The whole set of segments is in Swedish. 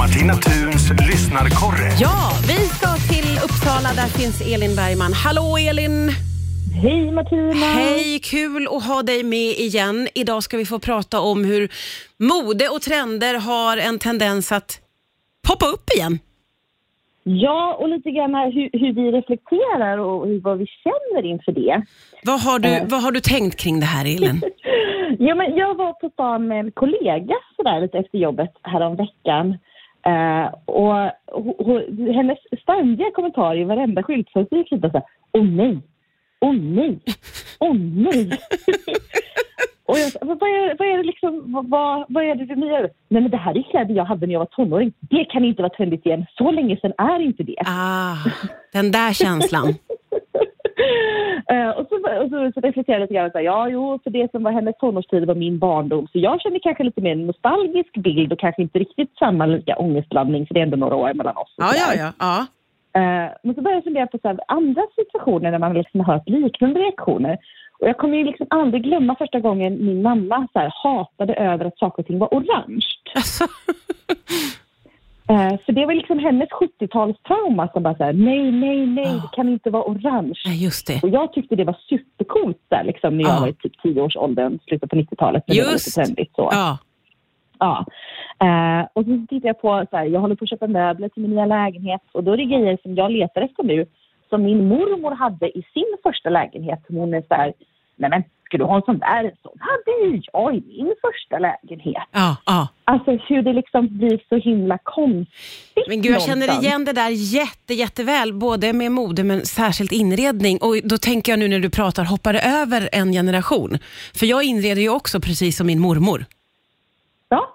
Martina Thuns Lyssnarkorre. Ja, vi ska till Uppsala. Där finns Elin Bergman. Hallå Elin! Hej Martina! Hej, kul att ha dig med igen. Idag ska vi få prata om hur mode och trender har en tendens att poppa upp igen. Ja, och lite grann hur vi reflekterar och vad vi känner inför det. Vad har du tänkt kring det här, Elin? Ja, men jag var på stan med en kollega sådär, lite efter jobbet häromveckan. Och hennes ständiga kommentar i varenda skylt så gick lite såhär, åh nej. Och jag sa, vad är det du gör? Nej, men det här är kläder jag hade när jag var tonåring. Det kan inte vara trendigt igen. Så länge sedan är inte det. Ah, den där känslan. och så reflekterade jag lite grann. För det som var hennes tonårstid var min barndom. Så jag kände kanske lite mer en nostalgisk bild och kanske inte riktigt samma lika ångestladdning. För det är ändå några år mellan oss. Ja. Men så började jag fundera på så här, andra situationer när man liksom har hört liknande reaktioner. Och jag kommer ju liksom aldrig glömma första gången min mamma så här hatade över att saker och ting var orange. Så det var liksom hennes 70-talstrauma som bara så här, nej, det kan inte vara orange. Ja, just det. Och jag tyckte det var supercoolt där liksom när jag var i typ 10-årsåldern, slutet på 90-talet. När det var lite trendigt så. Ja. Ja. Och så tittar jag på så här, jag håller på att köpa möbler till min nya lägenhet. Och då är det grejer som jag letar efter nu. Som min mormor hade i sin första lägenhet. Hon är så här, nej men, ska du ha en sån där? En sån hade jag i min första lägenhet. Ja. Alltså hur det liksom blir så himla konstigt. Men gud, jag känner igen det där jätteväl. Både med mode men särskilt inredning. Och då tänker jag nu när du pratar, hoppar över en generation. För jag inreder ju också precis som min mormor. Ja.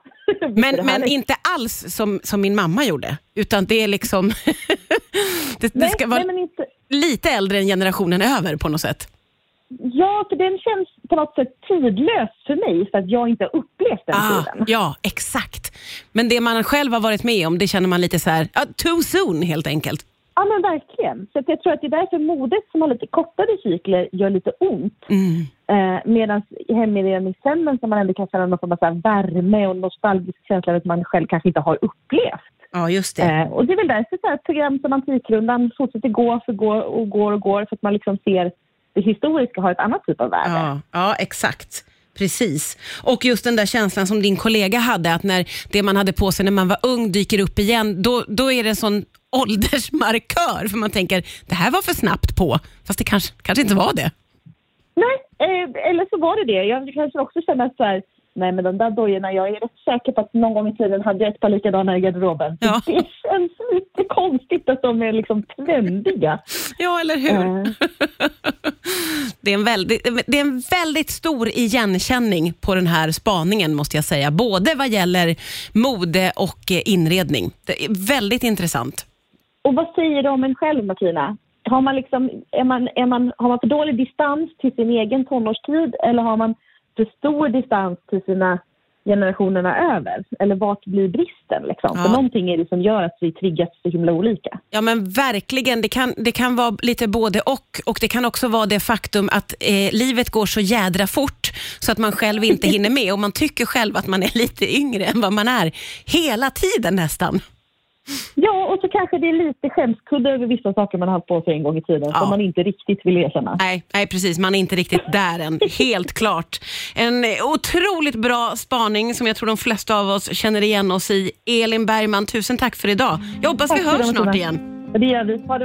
Men inte alls som min mamma gjorde. Utan det är liksom... det ska vara lite äldre än generationen över på något sätt. Ja, för den känns på något sätt tidlös för mig. För att jag inte har upplevt den tiden. Ja, exakt. Men det man själv har varit med om, det känner man lite så här... too soon helt enkelt. Ja, men verkligen. Så jag tror att det är därför modet som har lite kortare cykler gör lite ont. Medan heminredningssämnen som man ändå kan känna någon form av så här värme och nostalgisk känsla att man själv kanske inte har upplevt. Ja, just det. Och det är väl därför så här program som Antikrundan fortsätter gå för att man liksom ser det historiska har ett annat typ av värde. Ja, exakt. Precis. Och just den där känslan som din kollega hade, att när det man hade på sig när man var ung dyker upp igen, då är det en sån åldersmarkör, för man tänker, det här var för snabbt på, fast det kanske inte var det. Nej, eller så var det. Jag kanske också känner så här, nej men de där dojorna, jag är rätt säker på att någon gång i tiden hade jag ett par likadana i garderoben. Ja. Det känns lite konstigt att de är liksom trendiga. Ja, eller hur? Det är en väldigt stor igenkänning på den här spaningen, måste jag säga. Både vad gäller mode och inredning. Det är väldigt intressant. Och vad säger du om en själv, Martina? Har man liksom, har man för dålig distans till sin egen tonårstid, eller har man för stor distans till sina generationerna över? Eller vart blir bristen liksom? Ja. För någonting är det som gör att vi triggas så himla olika. Ja, men verkligen. Det kan vara lite både och det kan också vara det faktum att livet går så jädra fort så att man själv inte hinner med, och man tycker själv att man är lite yngre än vad man är hela tiden nästan. Ja, och så kanske det är lite skämskudde över vissa saker man har haft på sig en gång i tiden som man inte riktigt vill erkänna. Nej, precis. Man är inte riktigt där än. Helt klart. En otroligt bra spaning som jag tror de flesta av oss känner igen oss i. Elin Bergman, tusen tack för idag. Jag hoppas vi hörs snart igen. Det gör vi. Ha det bra.